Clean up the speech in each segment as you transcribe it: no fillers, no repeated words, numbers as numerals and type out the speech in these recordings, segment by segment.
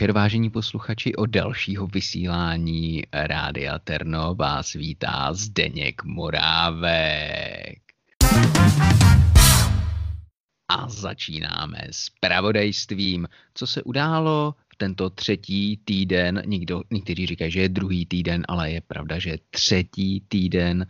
večer, vážení posluchači, o dalšího vysílání Rádia Terno vás vítá Zdeněk Morávek. A začínáme s pravodajstvím, co se událo tento třetí týden. Někteří říkají, že je druhý týden, ale je pravda, že třetí týden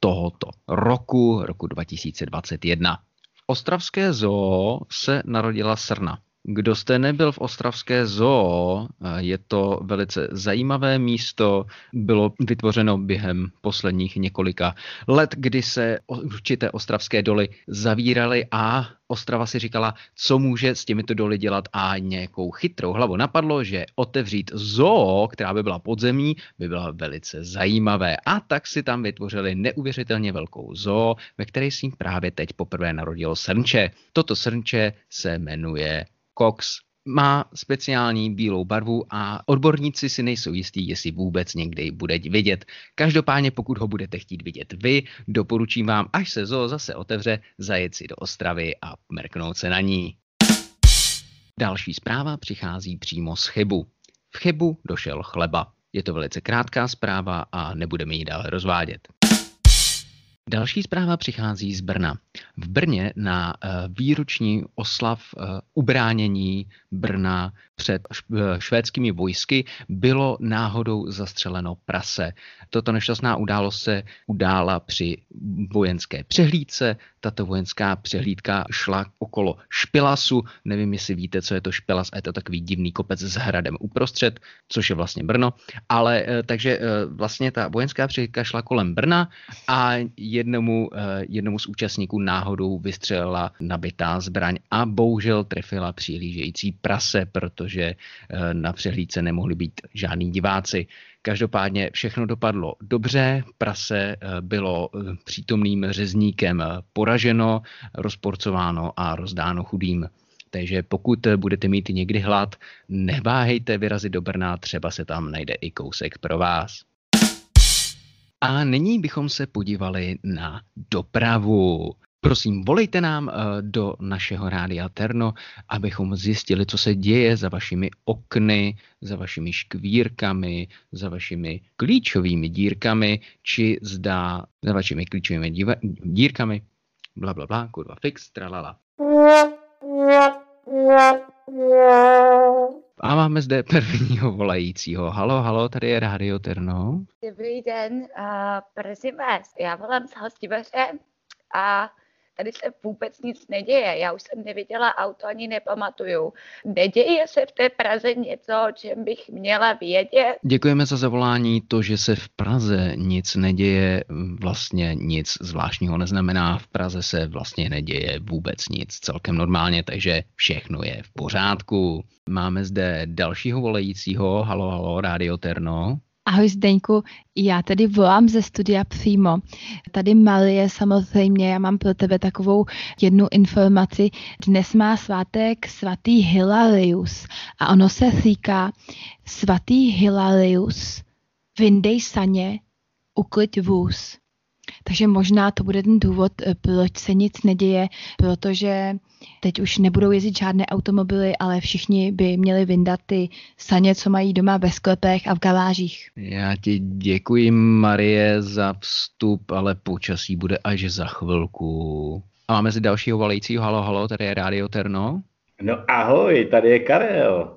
tohoto roku 2021. V Ostravské zoo se narodila srna. Kdo jste nebyl v Ostravské zoo, je to velice zajímavé místo. Bylo vytvořeno během posledních několika let, kdy se určité ostravské doly zavíraly a Ostrava si říkala, co může s těmito doly dělat, a nějakou chytrou hlavu napadlo, že otevřít zoo, která by byla podzemní, by byla velice zajímavé. A tak si tam vytvořili neuvěřitelně velkou zoo, ve které si právě teď poprvé narodilo srnče. Toto srnče se jmenuje Cox. Má speciální bílou barvu a odborníci si nejsou jistí, jestli vůbec někdy bude vidět. Každopádně, pokud ho budete chtít vidět vy, doporučím vám, až se zoo zase otevře, zajet si do Ostravy a mrknout se na ní. Další zpráva přichází přímo z Chebu. V Chebu došel chleba. Je to velice krátká zpráva a nebudeme ji dále rozvádět. Další zpráva přichází z Brna. V Brně na výroční oslav ubránění Brna před švédskými vojsky bylo náhodou zastřeleno prase. Tato nešťastná událost se udála při vojenské přehlídce. Tato vojenská přehlídka šla okolo Špilasu. Nevím, jestli víte, co je to Špilas, je to takový divný kopec s hradem uprostřed, což je vlastně Brno. Ale takže vlastně ta vojenská přehlídka šla kolem Brna a jednomu z účastníků náhodou vystřelila nabitá zbraň a bohužel trefila přihlížející prase, protože na přehlídce nemohli být žádní diváci. Každopádně všechno dopadlo dobře, prase bylo přítomným řezníkem poraženo, rozporcováno a rozdáno chudým. Takže pokud budete mít někdy hlad, neváhejte vyrazit do Brna, třeba se tam najde i kousek pro vás. A nyní bychom se podívali na dopravu. Prosím, volejte nám do našeho Rádia Terno, abychom zjistili, co se děje za vašimi okny, za vašimi škvírkami, za vašimi klíčovými dírkami, či zda za vašimi klíčovými dírkami. Blablabla, bla, bla, kurva fix, tralala. A máme zde prvního volajícího. Halo, halo, tady je Rádio Terno. Dobrý den, prosím vás, já volám z Hostivaře a tady se vůbec nic neděje. Já už jsem neviděla auto, ani nepamatuju. Neděje se v té Praze něco, o čem bych měla vědět? Děkujeme za zavolání. To, že se v Praze nic neděje, vlastně nic zvláštního neznamená. V Praze se vlastně neděje vůbec nic celkem normálně, takže všechno je v pořádku. Máme zde dalšího volajícího. Halo, halo, Rádio Terno. Ahoj Zdeňku, já tady volám ze studia přímo. Tady Marie samozřejmě, já mám pro tebe takovou jednu informaci. Dnes má svátek svatý Hilarius a ono se říká: svatý Hilarius, vyndej saně, uklid vůz. Takže možná to bude ten důvod, proč se nic neděje, protože teď už nebudou jezdit žádné automobily, ale všichni by měli vyndat ty saně, co mají doma ve sklepech a v galážích. Já ti děkuji, Marie, za vstup, ale počasí bude až za chvilku. A máme si dalšího volajícího. Halo, halo, tady je Rádio Terno. No ahoj, tady je Karel.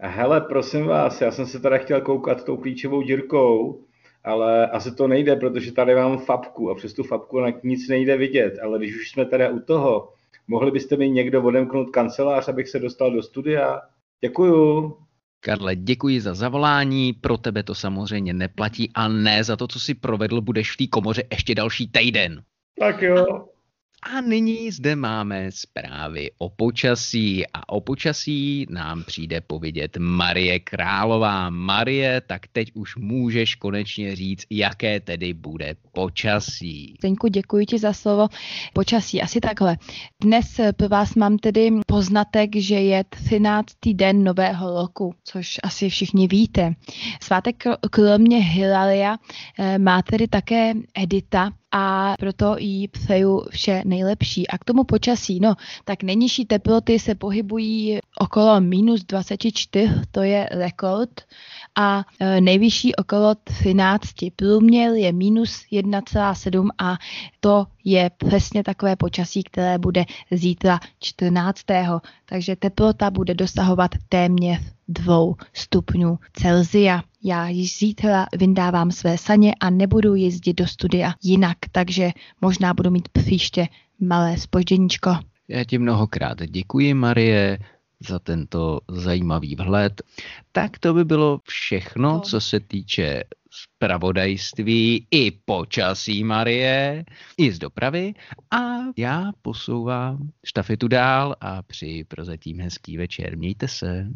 Hele, prosím vás, já jsem se teda chtěl koukat tou klíčovou dírkou, ale asi to nejde, protože tady mám fapku a přes tu fapku nic nejde vidět. Ale když už jsme teda u toho, mohli byste mi někdo odemknout kancelář, abych se dostal do studia? Děkuju. Karle, děkuji za zavolání, pro tebe to samozřejmě neplatí a ne za to, co jsi provedl, budeš v té komoře ještě další týden. Tak jo. A nyní zde máme zprávy o počasí a o počasí nám přijde povědět Marie Králová. Marie, tak teď už můžeš konečně říct, jaké tedy bude počasí. Zdeňku, děkuji ti za slovo. Počasí asi takhle. Dnes pro vás mám tedy poznatek, že je 13. den nového roku, což asi všichni víte. Svátek kromě Hilaria má tedy také Edita, a proto jí přeju vše nejlepší. A k tomu počasí, no, tak nejnižší teploty se pohybují okolo minus 24, to je rekord, a nejvyšší okolo 13. Průměr je minus 1,7 a to je přesně takové počasí, které bude zítra 14. Takže teplota bude dosahovat téměř 2 stupňů Celsia. Já již zítra vyndávám své saně a nebudu jezdit do studia jinak, takže možná budu mít příště malé zpožděníčko. Já ti mnohokrát děkuji, Marie, za tento zajímavý vhled. Tak to by bylo všechno, co se týče zpravodajství i počasí, Marie, i z dopravy. A já posouvám štafetu dál a přeji prozatím hezký večer. Mějte se.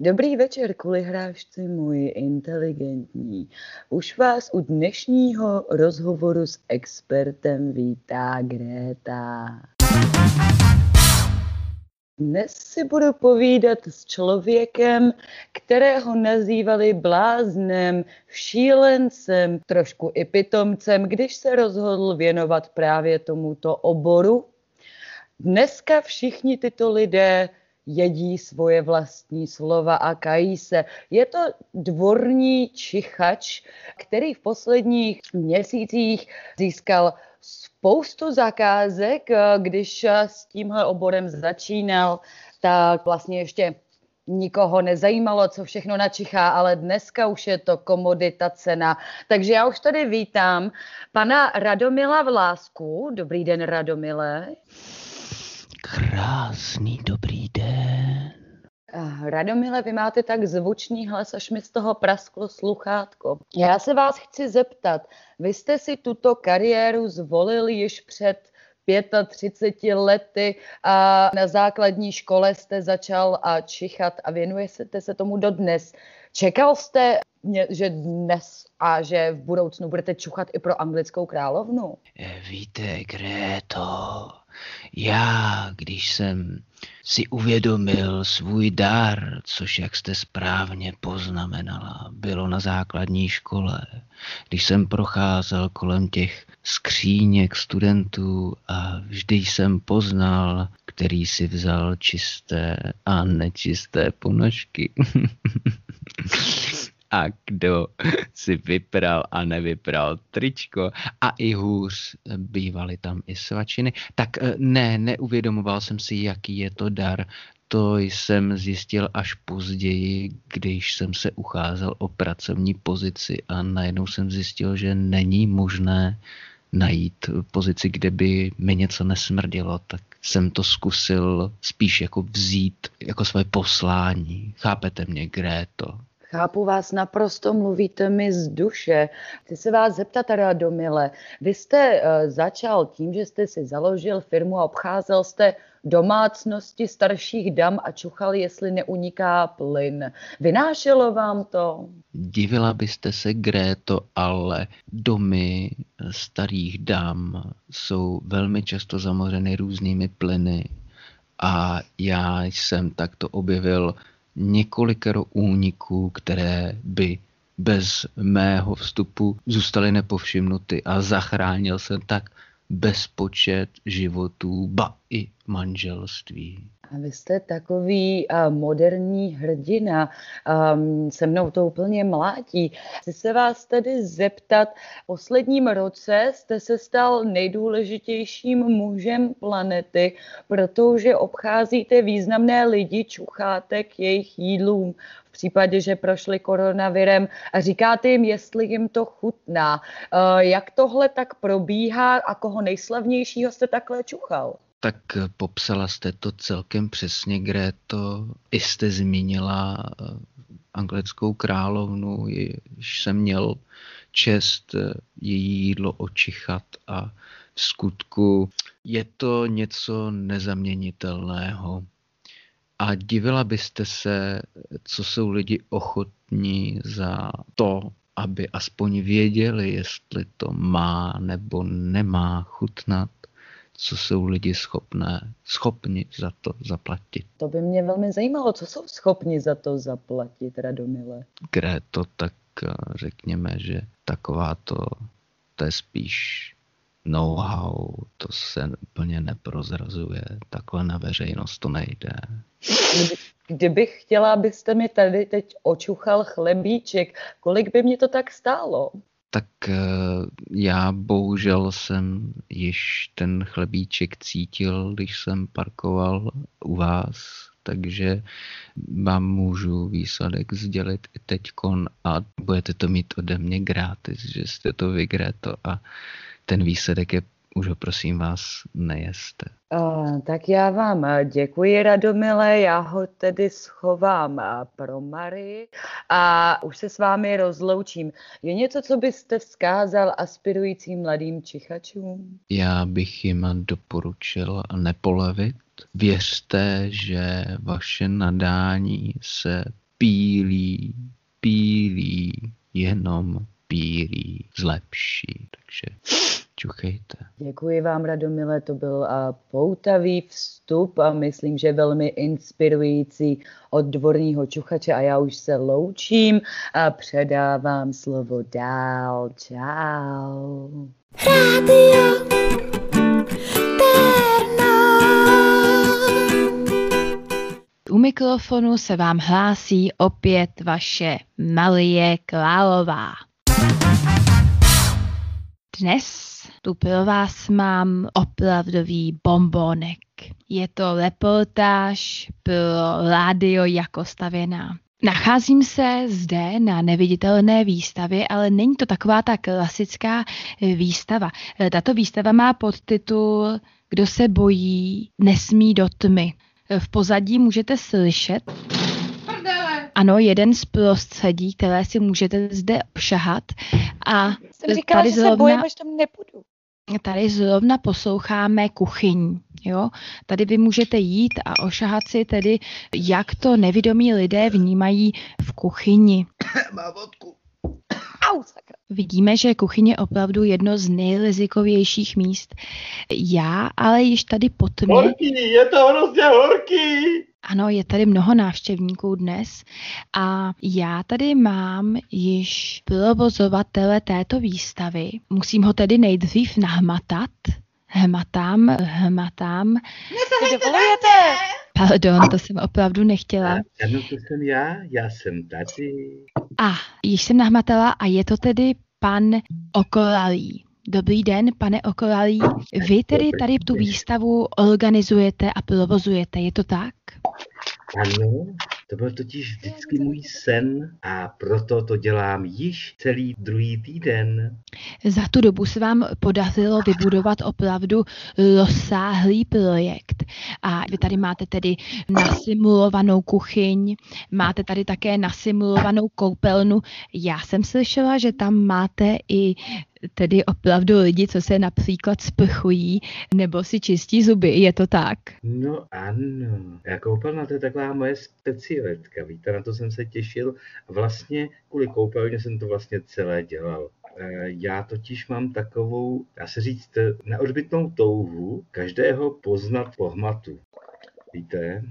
Dobrý večer, kulihrášci můj inteligentní. Už vás u dnešního rozhovoru s expertem vítá Greta. Dnes si budu povídat s člověkem, kterého nazývali bláznem, šílencem, trošku i pitomcem, když se rozhodl věnovat právě tomuto oboru. Dneska všichni tyto lidé jedí svoje vlastní slova a kají se. Je to dvorní čichač, který v posledních měsících získal spoustu zakázek. Když s tímhle oborem začínal, tak vlastně ještě nikoho nezajímalo, co všechno načichá, ale dneska už je to komodita cena. Takže já už tady vítám pana Radomila Vlásku. Dobrý den, Radomile. Krásný dobrý den. Radomile, vy máte tak zvučný hlas, až mi z toho prasklo sluchátko. Já se vás chci zeptat, vy jste si tuto kariéru zvolili již před 35 lety a na základní škole jste začal a čichat a věnujete se tomu dodnes. Čekal jste, že dnes a že v budoucnu budete čuchat i pro anglickou královnu? Víte, Greto, já, když jsem si uvědomil svůj dar, což, jak jste správně poznamenala, bylo na základní škole, když jsem procházel kolem těch skříněk studentů a vždy jsem poznal, který si vzal čisté a nečisté ponožky. A kdo si vypral a nevypral tričko a i hůř, bývaly tam i svačiny. Tak ne, neuvědomoval jsem si, jaký je to dar. To jsem zjistil až později, když jsem se ucházel o pracovní pozici a najednou jsem zjistil, že není možné najít pozici, kde by mi něco nesmrdilo, tak jsem to zkusil spíš jako vzít jako své poslání. Chápete mě, Gréto? Chápu vás naprosto, mluvíte mi z duše. Chci se vás zeptat, Radomile, vy jste začal tím, že jste si založil firmu a obcházel jste domácnosti starších dam a čuchal, jestli neuniká plyn. Vynášelo vám to? Divila byste se, Gréto, ale domy starých dam jsou velmi často zamořeny různými plyny a já jsem takto objevil několikero úniků, které by bez mého vstupu zůstaly nepovšimnuty a zachránil jsem tak bezpočet životů, ba i manželství. A vy jste takový moderní hrdina, se mnou to úplně mlátí. Chci se vás tedy zeptat, v posledním roce jste se stal nejdůležitějším mužem planety, protože obcházíte významné lidi, čucháte k jejich jídlům v případě, že prošli koronavirem a říkáte jim, jestli jim to chutná. Jak tohle tak probíhá a koho nejslavnějšího jste takhle čuchal? Tak popsala jste to celkem přesně, Gréto. I jste zmínila anglickou královnu, jež jsem měl čest její jídlo očichat a v skutku je to něco nezaměnitelného. A divila byste se, co jsou lidi ochotní za to, aby aspoň věděli, jestli to má nebo nemá chutnat. Co jsou lidi schopni za to zaplatit. To by mě velmi zajímalo, co jsou schopni za to zaplatit, Radomile. Gréto, tak řekněme, že taková to je spíš know-how, to se úplně neprozrazuje. Takhle na veřejnost to nejde. Kdybych chtěla, abyste mi tady teď očuchal chlebíček, kolik by mě to tak stálo? Tak já bohužel jsem již ten chlebíček cítil, když jsem parkoval u vás, takže vám můžu výsledek sdělit i teďkon a budete to mít ode mě gratis, že jste to vy, Greto, a ten výsledek je, už ho prosím vás nejeste. Tak já vám děkuji, Radomile, já ho tedy schovám pro Marii a už se s vámi rozloučím. Je něco, co byste vzkázal aspirujícím mladým čichačům? Já bych jim doporučil nepolevit. Věřte, že vaše nadání se pílí, zlepší, takže čuchejte. Děkuji vám, Radomile, to byl poutavý vstup a myslím, že velmi inspirující od dvorního čuchače a já už se loučím a předávám slovo dál. Čau. U mikrofonu se vám hlásí opět vaše Marie Králová. Dnes tu pro vás mám opravdový bombonek. Je to reportáž pro rádio jako stavěná. Nacházím se zde na neviditelné výstavě, ale není to taková ta klasická výstava. Tato výstava má podtitul Kdo se bojí, nesmí do tmy. V pozadí můžete slyšet... Ano, jeden z prostředí, které si můžete zde obšahat. A jsem říkala, tady že zrovna, se bojím, až tam nepůjdu. Tady zrovna posloucháme kuchyň. Jo? Tady vy můžete jít a ošahat si tedy, jak to nevidomí lidé vnímají v kuchyni. Má vodku. Au, sakra. Vidíme, že kuchyně je opravdu jedno z nejrizikovějších míst. Já ale již tady po tmě... Horký, je to hrozně horký! Ano, je tady mnoho návštěvníků dnes a já tady mám již provozovatele této výstavy. Musím ho tedy nejdřív nahmatat. Hmatám. Nedovolujete! Pardon, to jsem opravdu nechtěla. Ano, to jsem já jsem tady. A již jsem nahmatala a je to tedy pan Okolálí. Dobrý den, pane Okolálí. Vy tedy tady tu výstavu organizujete a provozujete, je to tak? Ano, to byl totiž vždycky můj sen a proto to dělám již celý druhý týden. Za tu dobu se vám podařilo vybudovat opravdu rozsáhlý projekt. A vy tady máte tedy nasimulovanou kuchyň, máte tady také nasimulovanou koupelnu. Já jsem slyšela, že tam máte i tedy opravdu lidi, co se například sprchují nebo si čistí zuby, je to tak? No ano, koupelna to je taková moje specialitka, víte, na to jsem se těšil a vlastně kvůli koupelně jsem to vlastně celé dělal. Já totiž mám takovou, dá se říct, neodbytnou touhu každého poznat po hmatu, víte?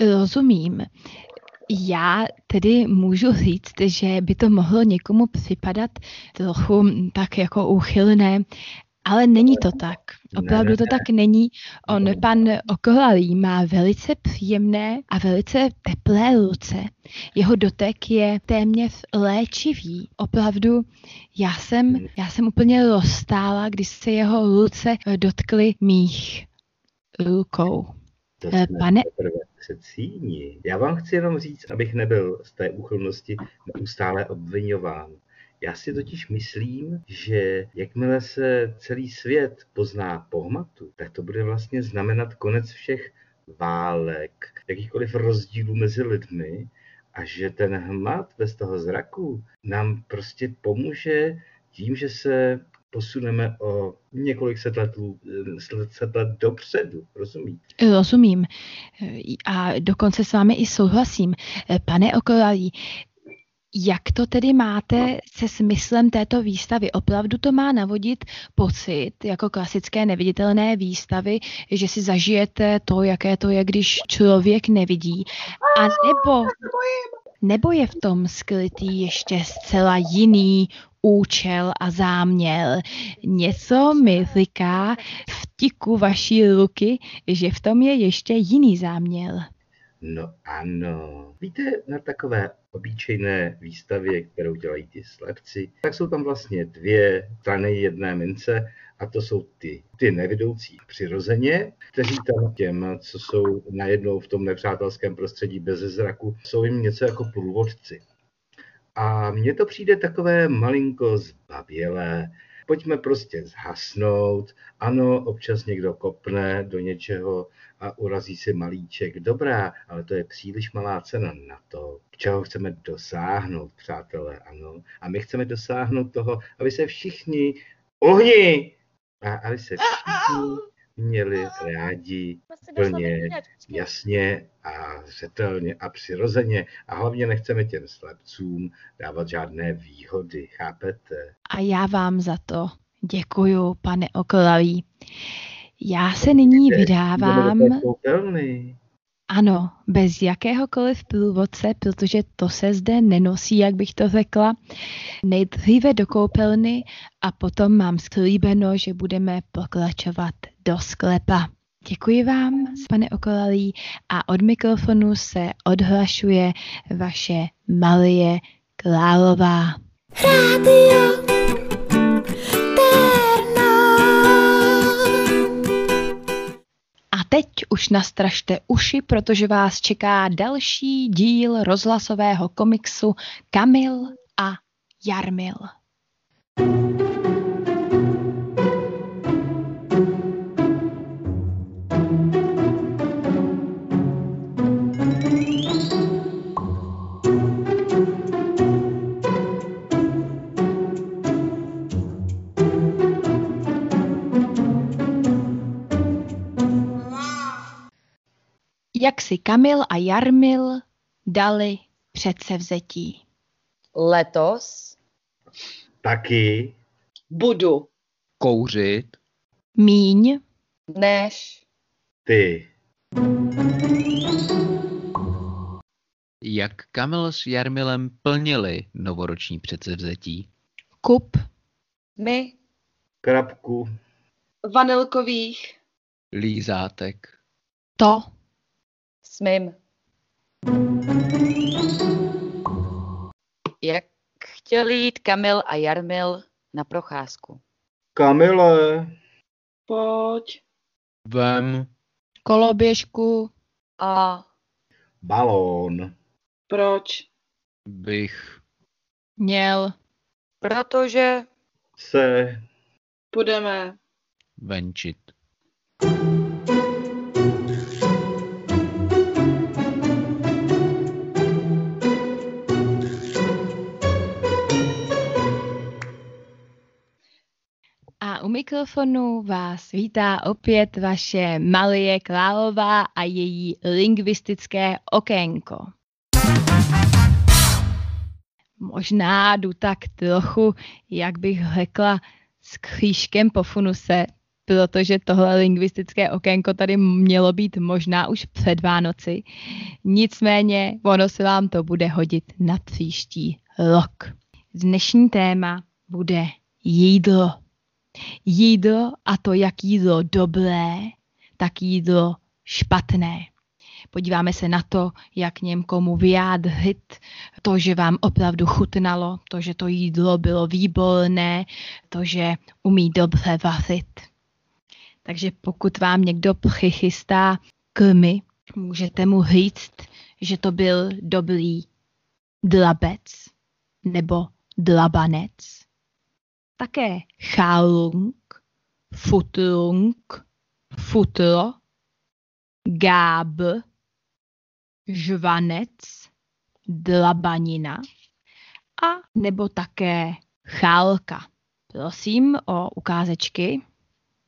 Rozumím. Já tedy můžu říct, že by to mohlo někomu připadat trochu tak jako úchylné, ale není to tak. Opravdu to tak není. On, pan Okolálí, má velice příjemné a velice teplé ruce. Jeho dotek je téměř léčivý. Opravdu já jsem úplně roztála, když se jeho ruce dotkly mých rukou. To jsme pane... přecíní. Já vám chci jenom říct, abych nebyl z té úchylnosti neustále obviňován. Já si totiž myslím, že jakmile se celý svět pozná po hmatu, tak to bude vlastně znamenat konec všech válek, jakýchkoliv rozdílů mezi lidmi a že ten hmat bez toho zraku nám prostě pomůže tím, že se posuneme o několik set let dopředu, rozumíte? Rozumím a dokonce s vámi i souhlasím. Pane Okolálí, jak to tedy máte se smyslem této výstavy? Opravdu to má navodit pocit, jako klasické neviditelné výstavy, že si zažijete to, jaké to je, když člověk nevidí? A nebo je v tom skrytý ještě zcela jiný účel a záměr. Něco mi říká v tiku vaší ruky, že v tom je ještě jiný záměr. No ano. Víte, na takové obyčejné výstavě, kterou dělají ty slepci, tak jsou tam vlastně dvě strany jedné mince a to jsou ty nevidoucí přirozeně, kteří tam těm, co jsou najednou v tom nepřátelském prostředí bez zraku, jsou jim něco jako průvodci. A mně to přijde takové malinko zbabělé. Pojďme prostě zhasnout. Ano, občas někdo kopne do něčeho a urazí si malíček. Dobrá, ale to je příliš malá cena na to, čeho chceme dosáhnout, přátelé, ano. A my chceme dosáhnout toho, aby se všichni ohni a aby se všichni měli rádi plně, jasně a zřetelně a přirozeně. A hlavně nechceme těm slepcům dávat žádné výhody, chápete? A já vám za to děkuju, pane Okolálí. Já se nyní vydávám... Ano, bez jakéhokoliv průvodce, protože to se zde nenosí, jak bych to řekla. Nejdříve do koupelny a potom mám slíbeno, že budeme pokračovat do sklepa. Děkuji vám, pane Okolálí, a od mikrofonu se odhlašuje vaše Marie Králová. Radio. Teď už nastražte uši, protože vás čeká další díl rozhlasového komiksu Kamil a Jarmil. Jak si Kamil a Jarmil dali předsevzetí? Letos taky budu kouřit míň než ty. Jak Kamil s Jarmilem plnili novoroční předsevzetí? Kup mi krapku vanilkových lízátek. To smím. Jak chtěl jít Kamil a Jarmil na procházku? Kamile, pojď. Vem koloběžku a balón. Proč? Bych měl. Protože se budeme venčit. U mikrofonu vás vítá opět vaše Marie Králová a její lingvistické okénko. Možná jdu tak trochu, jak bych řekla, s křížkem po funuse, protože tohle lingvistické okénko tady mělo být možná už před Vánoci. Nicméně ono se vám to bude hodit na příští rok. Dnešní téma bude jídlo. Jídlo, a to jak jídlo dobré, tak jídlo špatné. Podíváme se na to, jak někomu vyjádřit to, že vám opravdu chutnalo, to, že to jídlo bylo výborné, to, že umí dobře vařit. Takže pokud vám někdo přichystá krmy, můžete mu říct, že to byl dobrý drabec nebo drabanec. Také chálung, futlung, futlo, gáb, žvanec, dlabanina a nebo také chálka. Prosím o ukázečky.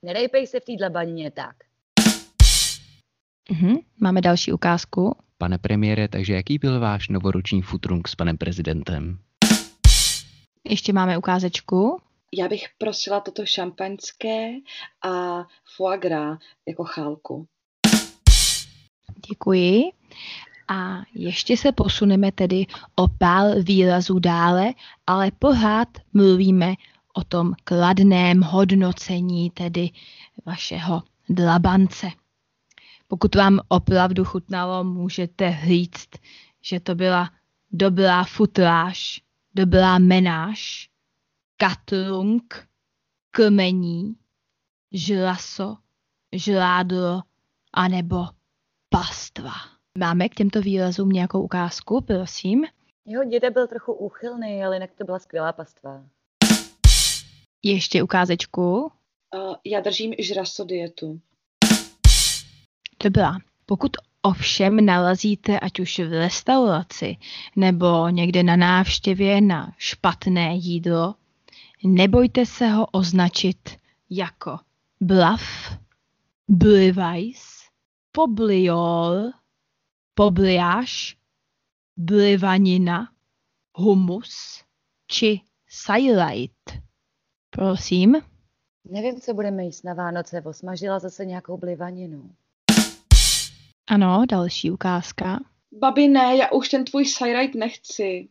Nerejpej se v té dlabanině tak. Máme další ukázku. Pane premiére, takže jaký byl váš novoroční futrung s panem prezidentem? Ještě máme ukázečku. Já bych prosila toto šampaňské a foie gras jako chálku. Děkuji. A ještě se posuneme tedy o pár výrazů dále, ale pořád mluvíme o tom kladném hodnocení tedy vašeho drabance. Pokud vám opravdu chutnalo, můžete říct, že to byla dobrá futráž, dobrá menáž, katrung, krmení, žraso, žrádlo anebo pastva. Máme k těmto výrazům nějakou ukázku, prosím? Jeho děda byl trochu úchylný, ale jinak to byla skvělá pastva. Ještě ukázečku. Já držím žraso dietu. Dobrá. Pokud ovšem narazíte ať už v restauraci nebo někde na návštěvě na špatné jídlo, nebojte se ho označit jako bluff, blivajs, pobliol, pobliáš, blivanina, humus či sajlajt. Prosím? Nevím, co budeme jíst na Vánoce, osmažila zase nějakou blivaninu. Ano, další ukázka. Babi, ne, já už ten tvůj sajlajt nechci.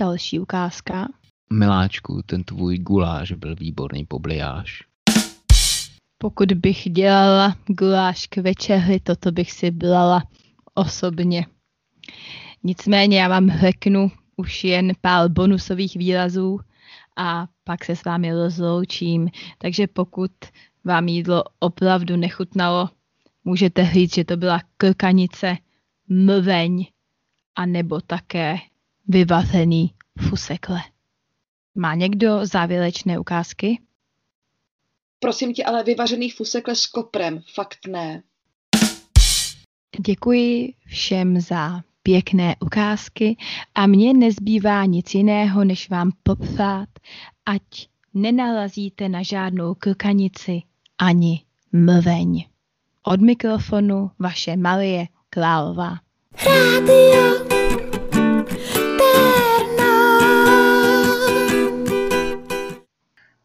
Další ukázka. Miláčku, ten tvůj guláš byl výborný poblijáš. Pokud bych dělala guláš k večeři, toto bych si brala osobně. Nicméně já vám řeknu už jen pár bonusových výrazů a pak se s vámi rozloučím. Takže pokud vám jídlo opravdu nechutnalo, můžete říct, že to byla krkanice, mrveň a nebo také vyvařený fusekle. Má někdo závěrečné ukázky? Prosím tě, ale vyvařený fusekle s koprem, fakt ne. Děkuji všem za pěkné ukázky a mně nezbývá nic jiného, než vám popřát, ať nenarazíte na žádnou krkanici ani mrveň. Od mikrofonu vaše Marie Králová.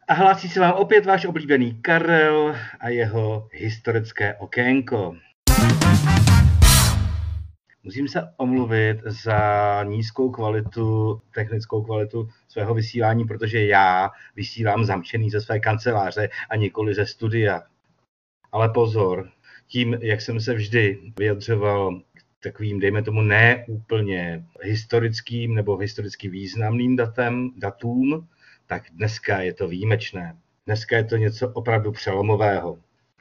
A hlásí se vám opět váš oblíbený Karel a jeho historické okénko. Musím se omluvit za nízkou kvalitu, technickou kvalitu svého vysílání, protože já vysílám zamčený ze své kanceláře a nikoli ze studia. Ale pozor, tím, jak jsem se vždy vyjadřoval k takovým, dejme tomu, ne úplně historickým nebo historicky významným datům, tak dneska je to výjimečné. Dneska je to něco opravdu přelomového.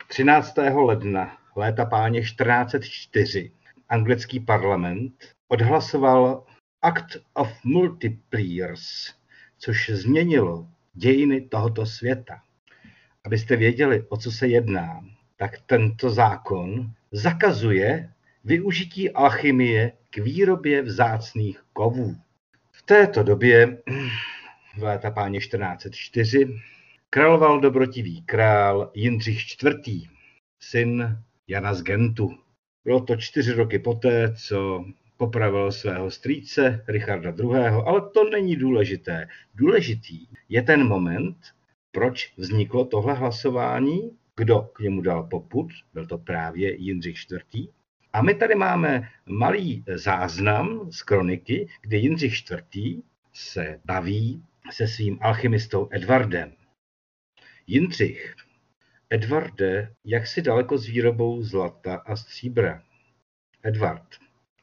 13. ledna léta páně 1404 anglický parlament odhlasoval Act of Multipliers, což změnilo dějiny tohoto světa. Abyste věděli, o co se jedná, tak tento zákon zakazuje využití alchymie k výrobě vzácných kovů. V této době, v léta páně 1404, královal dobrotivý král Jindřich IV., syn Jana z Gentu. Bylo to 4 roky poté, co popravil svého strýce Richarda II., ale to není důležité. Důležitý je ten moment, proč vzniklo tohle hlasování, kdo k němu dal popud, byl to právě Jindřich IV. A my tady máme malý záznam z kroniky, kde Jindřich IV. Se baví se svým alchymistou Edwardem. Jindřich, Edwarde, jak jsi daleko s výrobou zlata a stříbra? Edward,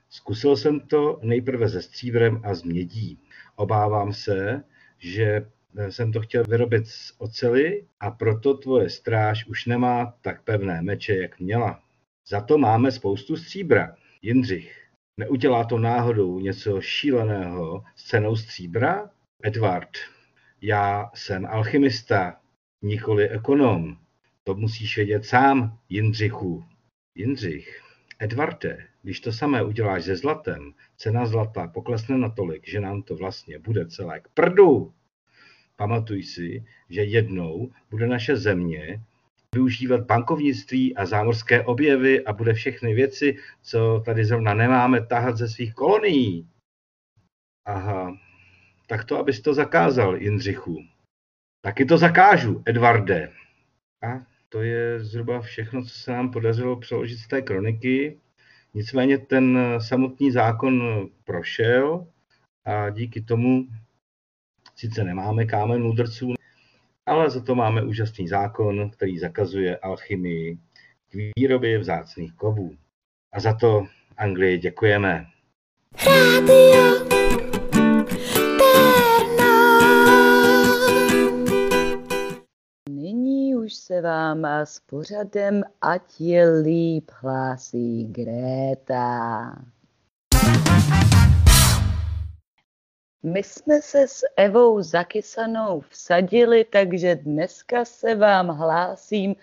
zkusil jsem to nejprve se stříbrem a s mědí. Obávám se, že jsem to chtěl vyrobit z oceli a proto tvoje stráž už nemá tak pevné meče, jak měla. Za to máme spoustu stříbra. Jindřich, neudělá to náhodou něco šíleného s cenou stříbra? Edward, já jsem alchymista, nikoli ekonom. To musíš vědět sám, Jindřichu. Jindřich, Edwarde, když to samé uděláš se zlatem, cena zlata poklesne natolik, že nám to vlastně bude celé k prdu. Pamatuj si, že jednou bude naše země využívat bankovnictví a zámořské objevy a bude všechny věci, co tady zrovna nemáme, tahat ze svých kolonií. Aha, tak to, abys to zakázal, Jindřichu. Taky to zakážu, Edwarde. A to je zhruba všechno, co se nám podařilo přeložit z té kroniky. Nicméně ten samotný zákon prošel a díky tomu sice nemáme kámen mudrců, ale za to máme úžasný zákon, který zakazuje alchymii k výrobě vzácných kovů. A za to Anglii děkujeme. Nyní už se vám s pořadem Ať je líp hlásí Greta. My jsme se s Evou Zakysanou vsadili, takže dneska se vám hlásím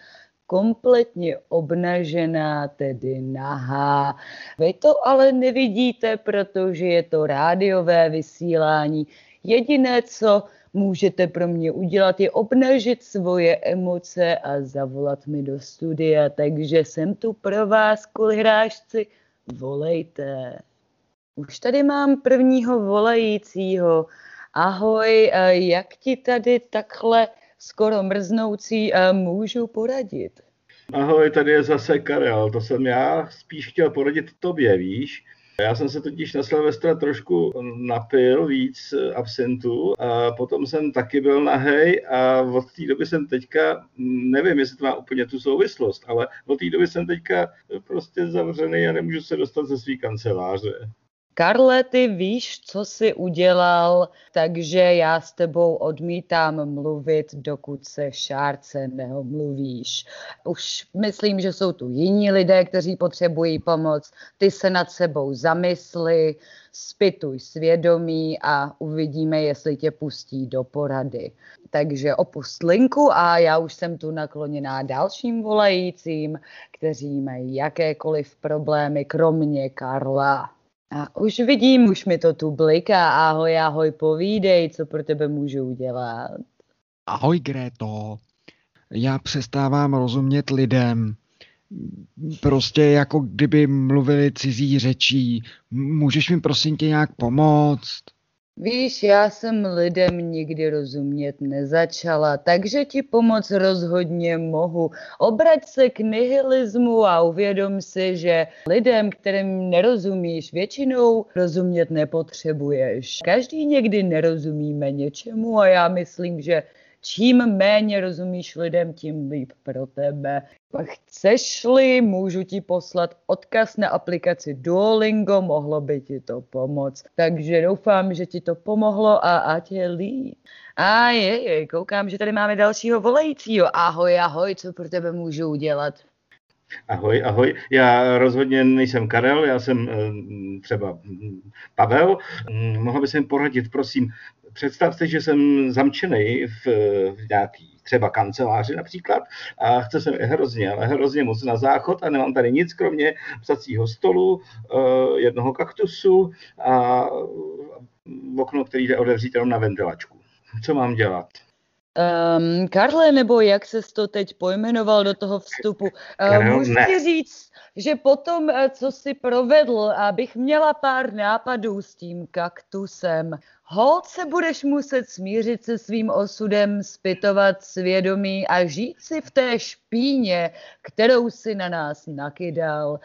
kompletně obnažená, tedy nahá. Vy to ale nevidíte, protože je to rádiové vysílání. Jediné, co můžete pro mě udělat, je obnažit svoje emoce a zavolat mi do studia. Takže jsem tu pro vás, kulihrášci, volejte. Už tady mám prvního volajícího. Ahoj, jak ti tady takhle skoro mrznoucí můžu poradit? Ahoj, tady je zase Karel, to jsem já, spíš chtěl poradit tobě, víš. Já jsem se totiž na Silvestra trošku napil víc absintu a potom jsem taky byl nahej a od té doby jsem teďka, nevím, jestli to má úplně tu souvislost, ale od té doby jsem teďka prostě zavřený a nemůžu se dostat ze svý kanceláře. Karle, ty víš, co jsi udělal, takže já s tebou odmítám mluvit, dokud se Šárce neomluvíš. Už myslím, že jsou tu jiní lidé, kteří potřebují pomoc. Ty se nad sebou zamysli, zpytuj svědomí a uvidíme, jestli tě pustí do porady. Takže opust linku a já už jsem tu nakloněná dalším volajícím, kteří mají jakékoliv problémy, kromě Karla. A už vidím, už mi to tu bliká. Ahoj, ahoj, povídej, co pro tebe můžu udělat. Ahoj, Gréto. Já přestávám rozumět lidem. Prostě jako kdyby mluvili cizí řečí. Můžeš mi prosím tě nějak pomoct? Víš, já jsem lidem nikdy rozumět nezačala, takže ti pomoc rozhodně mohu. Obrať se k nihilismu a uvědom si, že lidem, kterým nerozumíš, většinou rozumět nepotřebuješ. Každý někdy nerozumíme něčemu a já myslím, že čím méně rozumíš lidem, tím líp pro tebe. Chceš-li, můžu ti poslat odkaz na aplikaci Duolingo, mohlo by ti to pomoct. Takže doufám, že ti to pomohlo a ať je líp. A je, koukám, že tady máme dalšího volajícího. Ahoj, ahoj, co pro tebe můžu udělat? Ahoj, ahoj. Já rozhodně nejsem Karel, já jsem třeba Pavel. Mohl bych se jim poradit, prosím. Představte, že jsem zamčený v nějaký třeba kanceláři například a chce se hrozně moc na záchod a nemám tady nic, kromě psacího stolu, jednoho kaktusu a okno, který jde otevřít jenom na ventilačku. Co mám dělat? Karle, nebo jak ses to teď pojmenoval do toho vstupu, můžu ti říct, že potom, co jsi provedl, abych měla pár nápadů s tím kaktusem. Holt se budeš muset smířit se svým osudem, zpytovat svědomí a žít si v té špíně, kterou si na nás nakydal.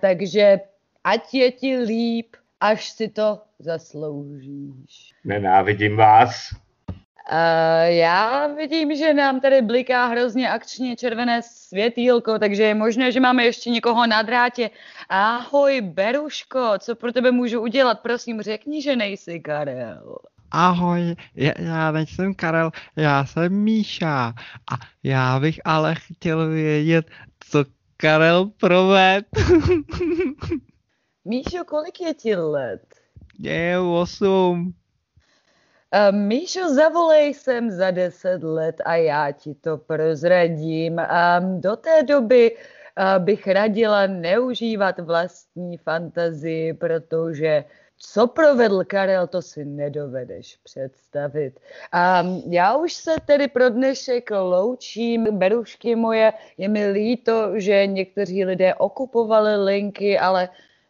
Takže ať je ti líp, až si to zasloužíš. Nenávidím vás. Já vidím, že nám tady bliká hrozně akčně červené světýlko, takže je možné, že máme ještě někoho na drátě. Ahoj, Beruško, co pro tebe můžu udělat? Prosím, řekni, že nejsi Karel. Ahoj, já nejsem Karel, já jsem Míša. A já bych ale chtěl vědět, co Karel proved. Míšo, kolik je ti let? Je 8. Míšo, zavolej sem za 10 let a já ti to prozradím. Do té doby bych radila neužívat vlastní fantazii, protože co provedl Karel, to si nedovedeš představit. Já už se tedy pro dnešek loučím. Berušky moje, je mi líto, že někteří lidé okupovali linky, ale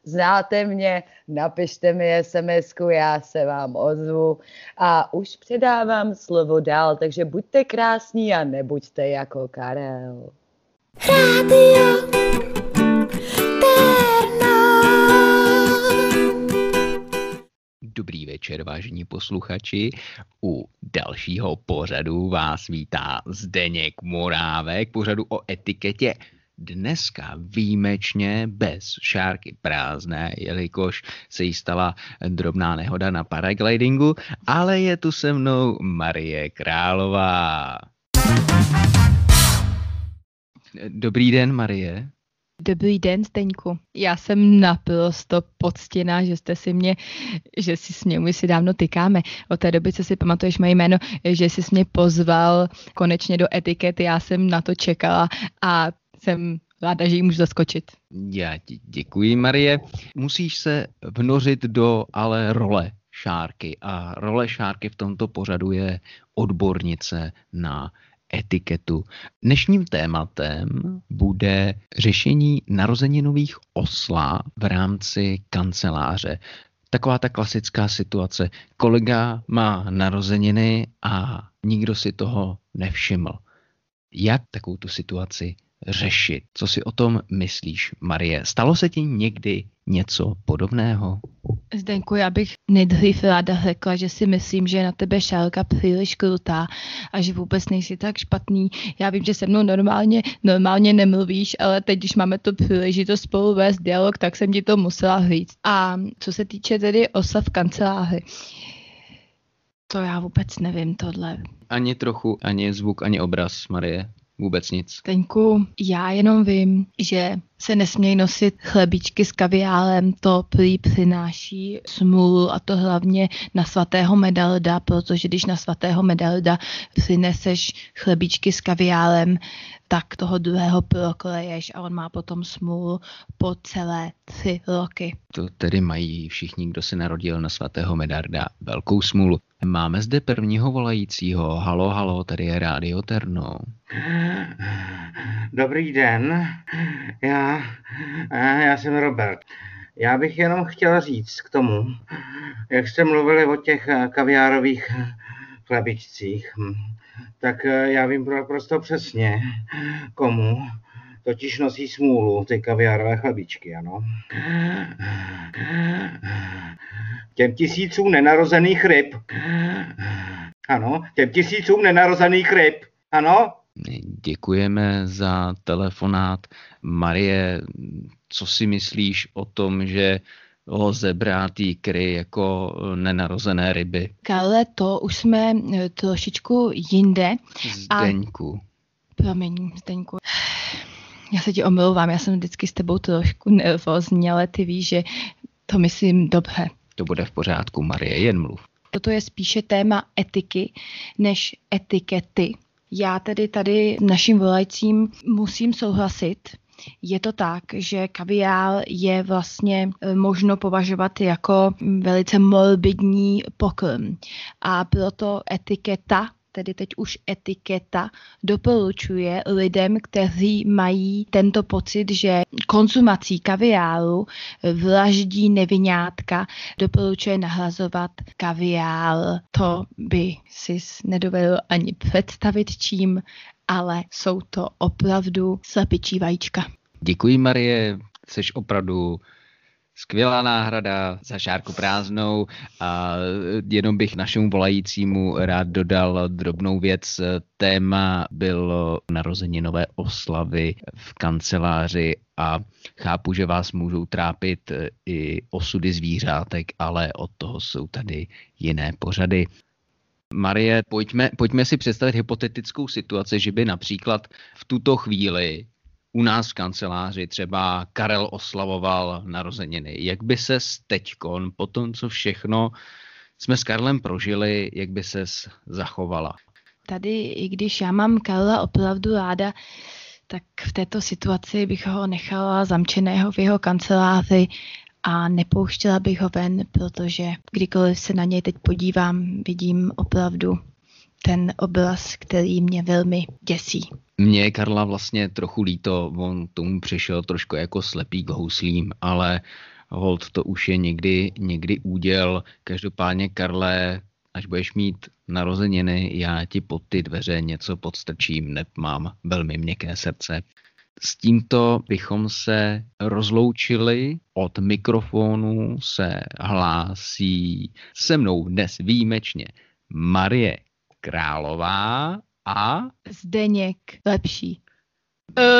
znáte mě, napište mi SMS-ku, já se vám ozvu a už předávám slovo dál, takže buďte krásní a nebuďte jako Karel. posluchači, u dalšího pořadu vás vítá Zdeněk Morávek, pořadu o etiketě. Dneska výjimečně bez Šárky prázdné, jelikož se jí stala drobná nehoda na paraglidingu, ale je tu se mnou Marie Králová. Dobrý den, Marie. Dobrý den, Zdeňku. Já jsem naprosto poctěná, že si s mě, my si dávno tykáme. Od té doby, co si pamatuješ moje jméno, že jsi mě pozval konečně do etikety, já jsem na to čekala a jsem ráda, že ji můžu zaskočit. Já ti děkuji, Marie. Musíš se vnořit do ale role Šárky. A role Šárky v tomto pořadu je odbornice na etiketu. Dnešním tématem bude řešení narozeninových oslav v rámci kanceláře. Taková ta klasická situace. Kolega má narozeniny a nikdo si toho nevšiml. Jak takovou tu situaci řešit? Co si o tom myslíš, Marie? Stalo se ti někdy něco podobného? Zdenku, já bych nejdřív ráda řekla, že si myslím, že je na tebe Šárka příliš krutá a že vůbec nejsi tak špatný. Já vím, že se mnou normálně nemluvíš, ale teď, když máme tu příležitost spolu vést dialog, tak jsem ti to musela říct. A co se týče tedy oslav kanceláři, to já vůbec nevím tohle. Ani trochu, ani zvuk, ani obraz, Marie. Vůbec nic. Teňku, já jenom vím, že se nesmějí nosit chlebíčky s kaviálem, to prý přináší smůlu a to hlavně na svatého Medalda, protože když na svatého Medalda přineseš chlebíčky s kaviálem, tak toho druhého prokleješ a on má potom smůlu po celé 3 roky. To tedy mají všichni, kdo se narodil na svatého Medarda, velkou smůlu. Máme zde prvního volajícího. Halo, halo, tady je Rádio Terno. Dobrý den, já jsem Robert. Já bych jenom chtěl říct k tomu, jak jste mluvili o těch kaviárových chlabičcích, tak já vím prostě přesně, komu totiž nosí smůlu ty kaviárové chlabičky, ano. Těm tisícům nenarozených ryb. Ano? Děkujeme za telefonát. Marie, co si myslíš o tom, že lze brát kry jako nenarozené ryby? Karle, to už jsme trošičku jinde. Zdeňku. Promiň, Zdeňku. Já se ti omlouvám, já jsem vždycky s tebou trošku nervózní, ale ty víš, že to myslím dobře. To bude v pořádku, Marie, jen mluv. Toto je spíše téma etiky než etikety. Já tedy tady našim volajícím musím souhlasit. Je to tak, že kaviál je vlastně možno považovat jako velice morbidní pokrm. A proto etiketa, tedy teď už etiketa, doporučuje lidem, kteří mají tento pocit, že konzumací kaviálu vraždí nevinátka, doporučuje nahrazovat kaviál. To by si nedovedl ani představit čím, ale jsou to opravdu slepičí vajíčka. Děkuji, Marie, jsi opravdu skvělá náhrada za Šárku prázdnou a jenom bych našemu volajícímu rád dodal drobnou věc. Téma bylo narozeninové oslavy v kanceláři a chápu, že vás můžou trápit i osudy zvířátek, ale od toho jsou tady jiné pořady. Marie, pojďme si představit hypotetickou situaci, že by například v tuto chvíli u nás v kanceláři třeba Karel oslavoval narozeniny. Jak by ses teďkon, po tom, co všechno jsme s Karlem prožili, jak by ses zachovala? Tady, i když já mám Karla opravdu ráda, tak v této situaci bych ho nechala zamčeného v jeho kanceláři a nepouštěla bych ho ven, protože kdykoliv se na něj teď podívám, vidím opravdu ten obraz, který mě velmi děsí. Mně je Karla vlastně trochu líto, on tomu přišel trošku jako slepý k houslím, ale hold, to už je někdy úděl. Každopádně, Karle, až budeš mít narozeniny, já ti pod ty dveře něco podstrčím, neb mám velmi měkké srdce. S tímto bychom se rozloučili. Od mikrofonu se hlásí se mnou dnes výjimečně Marie Králová a Zdeněk lepší.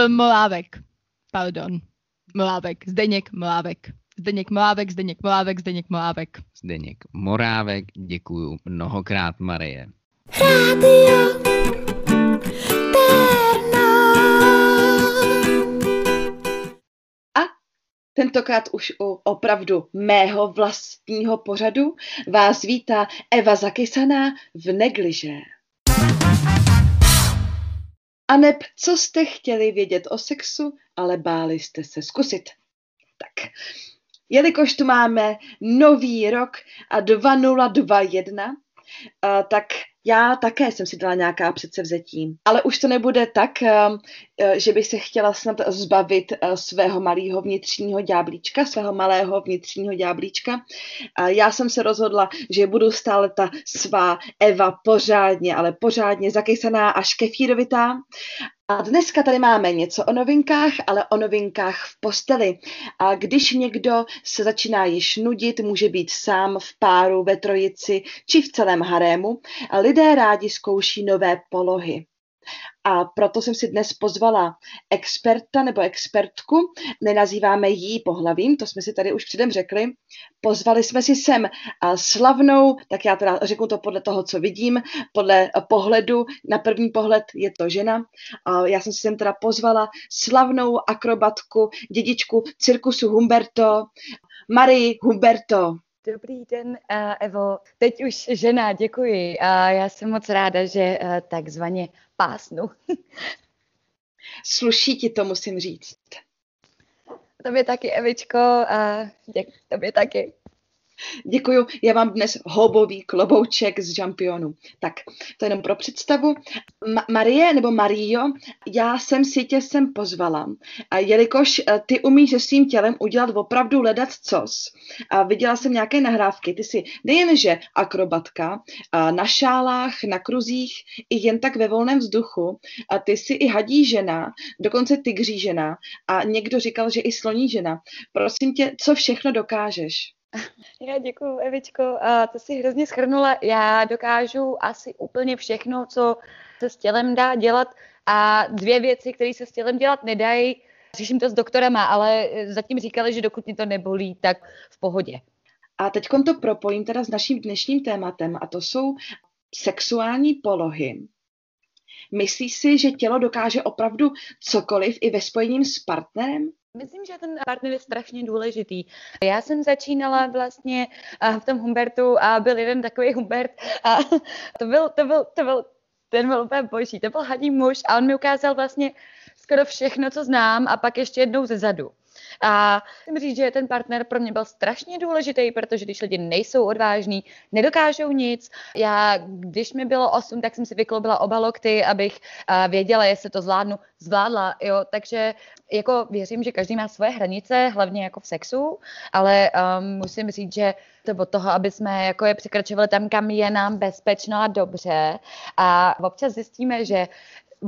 Morávek. Pardon. Morávek. Zdeněk Morávek. Zdeněk Morávek, Zdeněk Morávek, Zdeněk Morávek. Zdeněk Morávek, děkuju mnohokrát, Marie. Tentokrát už u opravdu mého vlastního pořadu vás vítá Eva Zakysaná v negližé. Aneb, co jste chtěli vědět o sexu, ale báli jste se zkusit. Tak, jelikož tu máme nový rok a 2021, tak já také jsem si dala nějaká předsevzetí, ale už to nebude tak, že bych se chtěla snad zbavit svého malého vnitřního ďáblíčka, svého malého vnitřního ďáblíčka. Já jsem se rozhodla, že budu stále ta svá Eva pořádně, ale pořádně zakysaná až kefírovitá. A dneska tady máme něco o novinkách, ale o novinkách v posteli. A když někdo se začíná již nudit, může být sám, v páru, ve trojici či v celém harému, lidé rádi zkouší nové polohy. A proto jsem si dnes pozvala experta nebo expertku, nenazýváme jí pohlavím, to jsme si tady už předem řekli. Pozvali jsme si sem slavnou, tak já teda řeknu to podle toho, co vidím, podle pohledu, na první pohled je to žena. A já jsem si sem teda pozvala slavnou akrobatku, dědičku cirkusu Humberto, Marie Humberto. Dobrý den, Evo. Teď už žena, děkuji. Já jsem moc ráda, že takzvaně pásnu. Sluší ti to, musím říct. Tobě taky, Evičko. Tobě taky. Děkuju. Já mám dnes houbový klobouček z žampionu. Tak, to jenom pro představu. Marie nebo Mario, já jsem si tě sem pozvala, jelikož ty umíš se svým tělem udělat opravdu ledat cos. A viděla jsem nějaké nahrávky. Ty jsi nejenže akrobatka na šálách, na kruzích, i jen tak ve volném vzduchu. A ty jsi i hadí žena, dokonce tygří žena. A někdo říkal, že i sloní žena. Prosím tě, co všechno dokážeš? Já děkuju, Evičko, to si hrozně shrnula. Já dokážu asi úplně všechno, co se s tělem dá dělat, a dvě věci, které se s tělem dělat nedají, řeším to s doktorama, ale zatím říkali, že dokud mě to nebolí, tak v pohodě. A teď to propojím teda s naším dnešním tématem, a to jsou sexuální polohy. Myslíš si, že tělo dokáže opravdu cokoliv i ve spojení s partnerem? Myslím, že ten partner je strašně důležitý. Já jsem začínala vlastně v tom Humbertu a byl jeden takový Humbert a ten byl úplně boží, to byl hadí muž a on mi ukázal vlastně skoro všechno, co znám, a pak ještě jednou ze zadu. A musím říct, že ten partner pro mě byl strašně důležitý, protože když lidi nejsou odvážní, nedokážou nic. Já, když mi bylo 8, tak jsem si vykloubila oba lokty, abych věděla, jestli to zvládla. Jo? Takže jako věřím, že každý má svoje hranice, hlavně jako v sexu, ale musím říct, že to od toho, aby jsme jako je překračovali tam, kam je nám bezpečno a dobře. A občas zjistíme, že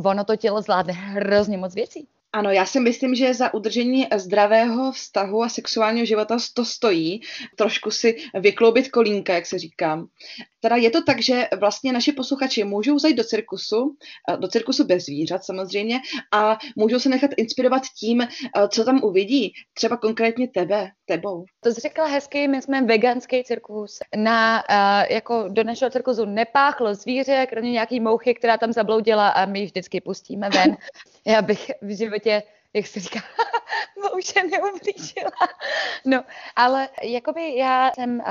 ono to tělo zvládne hrozně moc věcí. Ano, já si myslím, že za udržení zdravého vztahu a sexuálního života to stojí. Trošku si vykloubit kolínka, jak se říká. Teda je to tak, že vlastně naši posluchači můžou zajít do cirkusu bez zvířat samozřejmě, a můžou se nechat inspirovat tím, co tam uvidí, třeba konkrétně tebou. To jsi řekla hezky, my jsme veganský cirkus. Do našeho cirkusu nepáchlo zvíře, kromě nějaký mouchy, která tam zabloudila, a my ji vždycky pustíme ven. Já bych v životě, jak se říká, mouše neublížila. No, ale jakoby já jsem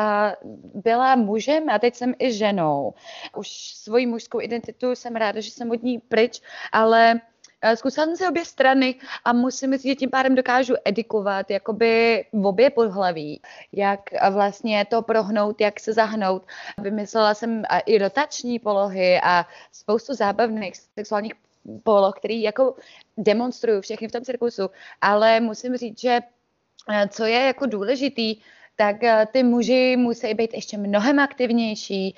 byla mužem a teď jsem i ženou. Už svoji mužskou identitu jsem ráda, že jsem od ní pryč, ale zkusila jsem si obě strany a musím říct, že tím pádem dokážu edukovat jakoby obě pohlaví, jak vlastně to prohnout, jak se zahnout. Vymyslela jsem i rotační polohy a spoustu zábavných sexuálních poloh, který jako demonstruju všechny v tom cirkusu, ale musím říct, že co je jako důležitý, tak ty muži musí být ještě mnohem aktivnější,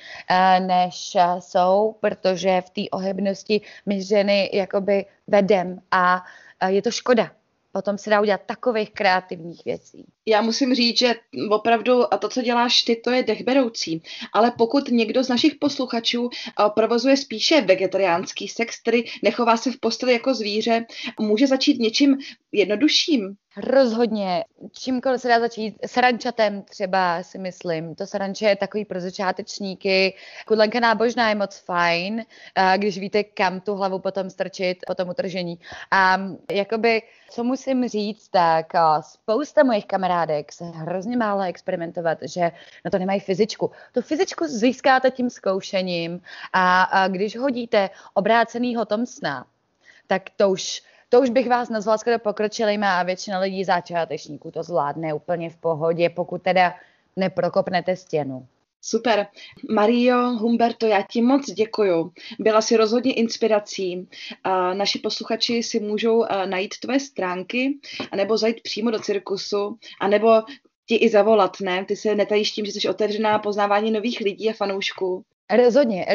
než jsou, protože v té ohybnosti my ženy jakoby vedem a je to škoda. Potom se dá udělat takových kreativních věcí. Já musím říct, že opravdu to, co děláš ty, to je dechberoucí. Ale pokud někdo z našich posluchačů provozuje spíše vegetariánský sex, který nechová se v posteli jako zvíře, může začít něčím jednodušším? Rozhodně. Čímkoliv se dá začít. Sarančatem třeba si myslím. To saranče je takový pro začátečníky. Kudlenka nábožná je moc fajn, když víte, kam tu hlavu potom strčit po tom utržení. A jakoby, co musím říct, tak spousta mojich kamarádek se hrozně málo experimentovat, že na to nemají fyzičku. Tu fyzičku získáte tím zkoušením a když hodíte obrácenýho Thompsona, tak to už bych vás nazvala skoro pokročilejma a většina lidí začátečníků to zvládne úplně v pohodě, pokud teda neprokopnete stěnu. Super. Mario Humberto, já ti moc děkuju. Byla jsi rozhodně inspirací. Naši posluchači si můžou najít tvé stránky, anebo zajít přímo do cirkusu, anebo ti i zavolat, ne? Ty se netajíš tím, že jsi otevřená poznávání nových lidí a fanoušků.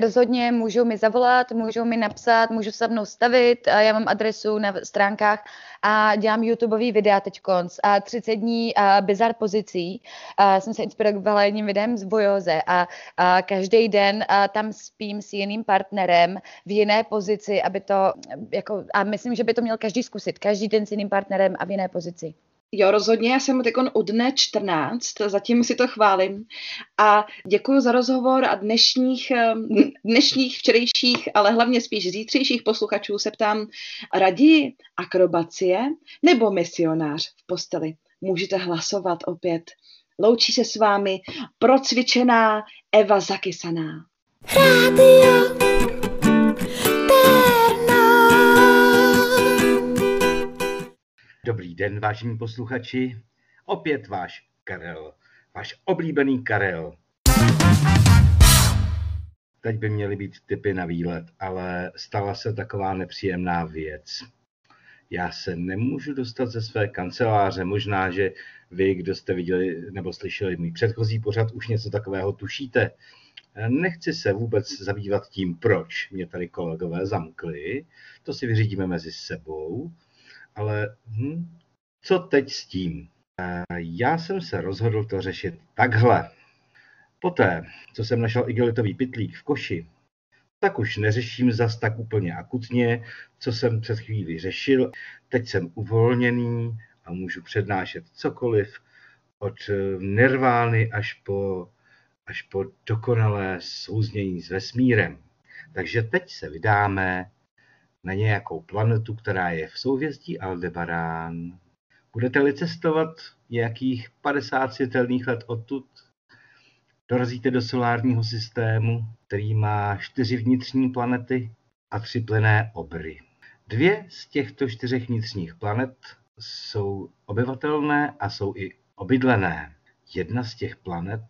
Rozhodně můžou mi zavolat, můžou mi napsat, můžu se mnou stavit, já mám adresu na stránkách a dělám YouTubeový videa teďkonc, 30 dní bizar pozicí, jsem se inspirovala jedním videem z vojoze a každý den tam spím s jiným partnerem v jiné pozici, aby to, jako, a myslím, že by to měl každý zkusit, každý den s jiným partnerem a v jiné pozici. Jo, rozhodně, já jsem teď u dne 14, zatím si to chválím. A děkuji za rozhovor a dnešních, včerejších, ale hlavně spíš zítřejších posluchačů se ptám, raději akrobacie nebo misionář v posteli? Můžete hlasovat opět. Loučí se s vámi procvičená Eva Zakysaná. Dobrý den, vážení posluchači. Opět váš Karel. Váš oblíbený Karel. Teď by měly být tipy na výlet, ale stala se taková nepříjemná věc. Já se nemůžu dostat ze své kanceláře. Možná, že vy, kdo jste viděli nebo slyšeli můj předchozí pořad, už něco takového tušíte. Nechci se vůbec zabývat tím, proč mě tady kolegové zamkli. To si vyřídíme mezi sebou. Ale co teď s tím? Já jsem se rozhodl to řešit takhle. Poté, co jsem našel igelitový pytlík v koši, tak už neřeším zas tak úplně akutně, co jsem před chvílí řešil. Teď jsem uvolněný a můžu přednášet cokoliv od nirvány až po dokonalé souznění s vesmírem. Takže teď se vydáme na nějakou planetu, která je v souhvězdí Aldebarán. Budete-li cestovat nějakých 50 světelných let odtud, dorazíte do solárního systému, který má 4 vnitřní planety a 3 plynné obry. 2 z těchto 4 vnitřních planet jsou obyvatelné a jsou i obydlené. Jedna z těch planet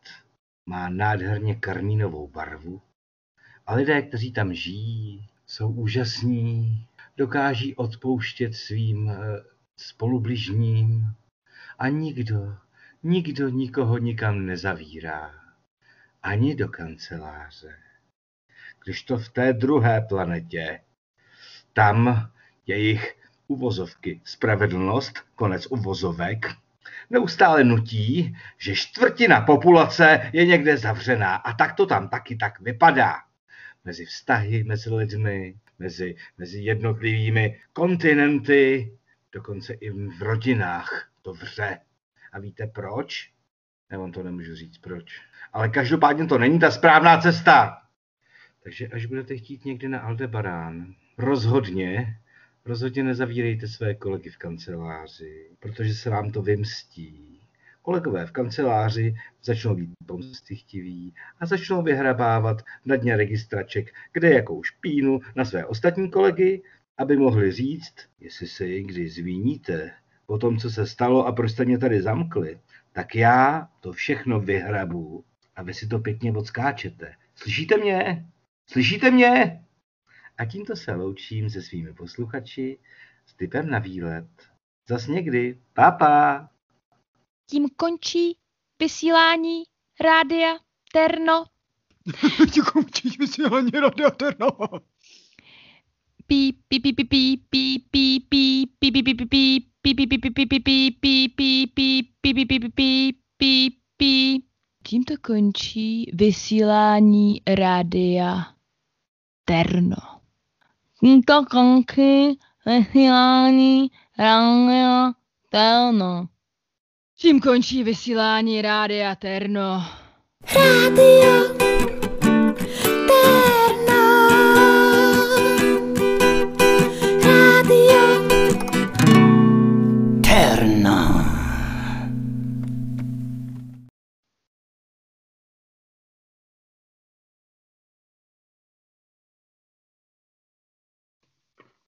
má nádherně karmínovou barvu a lidé, kteří tam žijí, jsou úžasní, dokáží odpouštět svým spolubližním a nikdo nikoho nikam nezavírá. Ani do kanceláře. Když to v té druhé planetě, tam jejich uvozovky spravedlnost, konec uvozovek, neustále nutí, že 1/4 populace je někde zavřená a tak to tam taky tak vypadá. Mezi vztahy, mezi lidmi, mezi jednotlivými kontinenty, dokonce i v rodinách to vře. A víte proč? Já vám to nemůžu říct proč. Ale každopádně to není ta správná cesta. Takže až budete chtít někdy na Aldebarán, rozhodně nezavírejte své kolegy v kanceláři, protože se vám to vymstí. Kolegové v kanceláři začnou být pomstychtiví a začnou vyhrabávat na dně registraček, kde jakou špínu na své ostatní kolegy, aby mohli říct, jestli se někdy zmíníte o tom, co se stalo a proč jste mě tady zamkli, tak já to všechno vyhrabu a vy si to pěkně odskáčete. Slyšíte mě? Slyšíte mě? A tímto se loučím se svými posluchači s tipem na výlet. Zas někdy. Pápa! Tím končí vysílání Rádia Terno. Tím končí vysílání Rádia Terno. Pí, pí, pí, pí, pí, pí, pí, pí, pí, pí, pí, pí, pí, pí, pí, pí, pí, pí, pí, pí, pí. Tímto končí vysílání rádia Terno. Tímto končí vysílání rádia Terno. Tím končí vysílání rádia Terno. Rádio.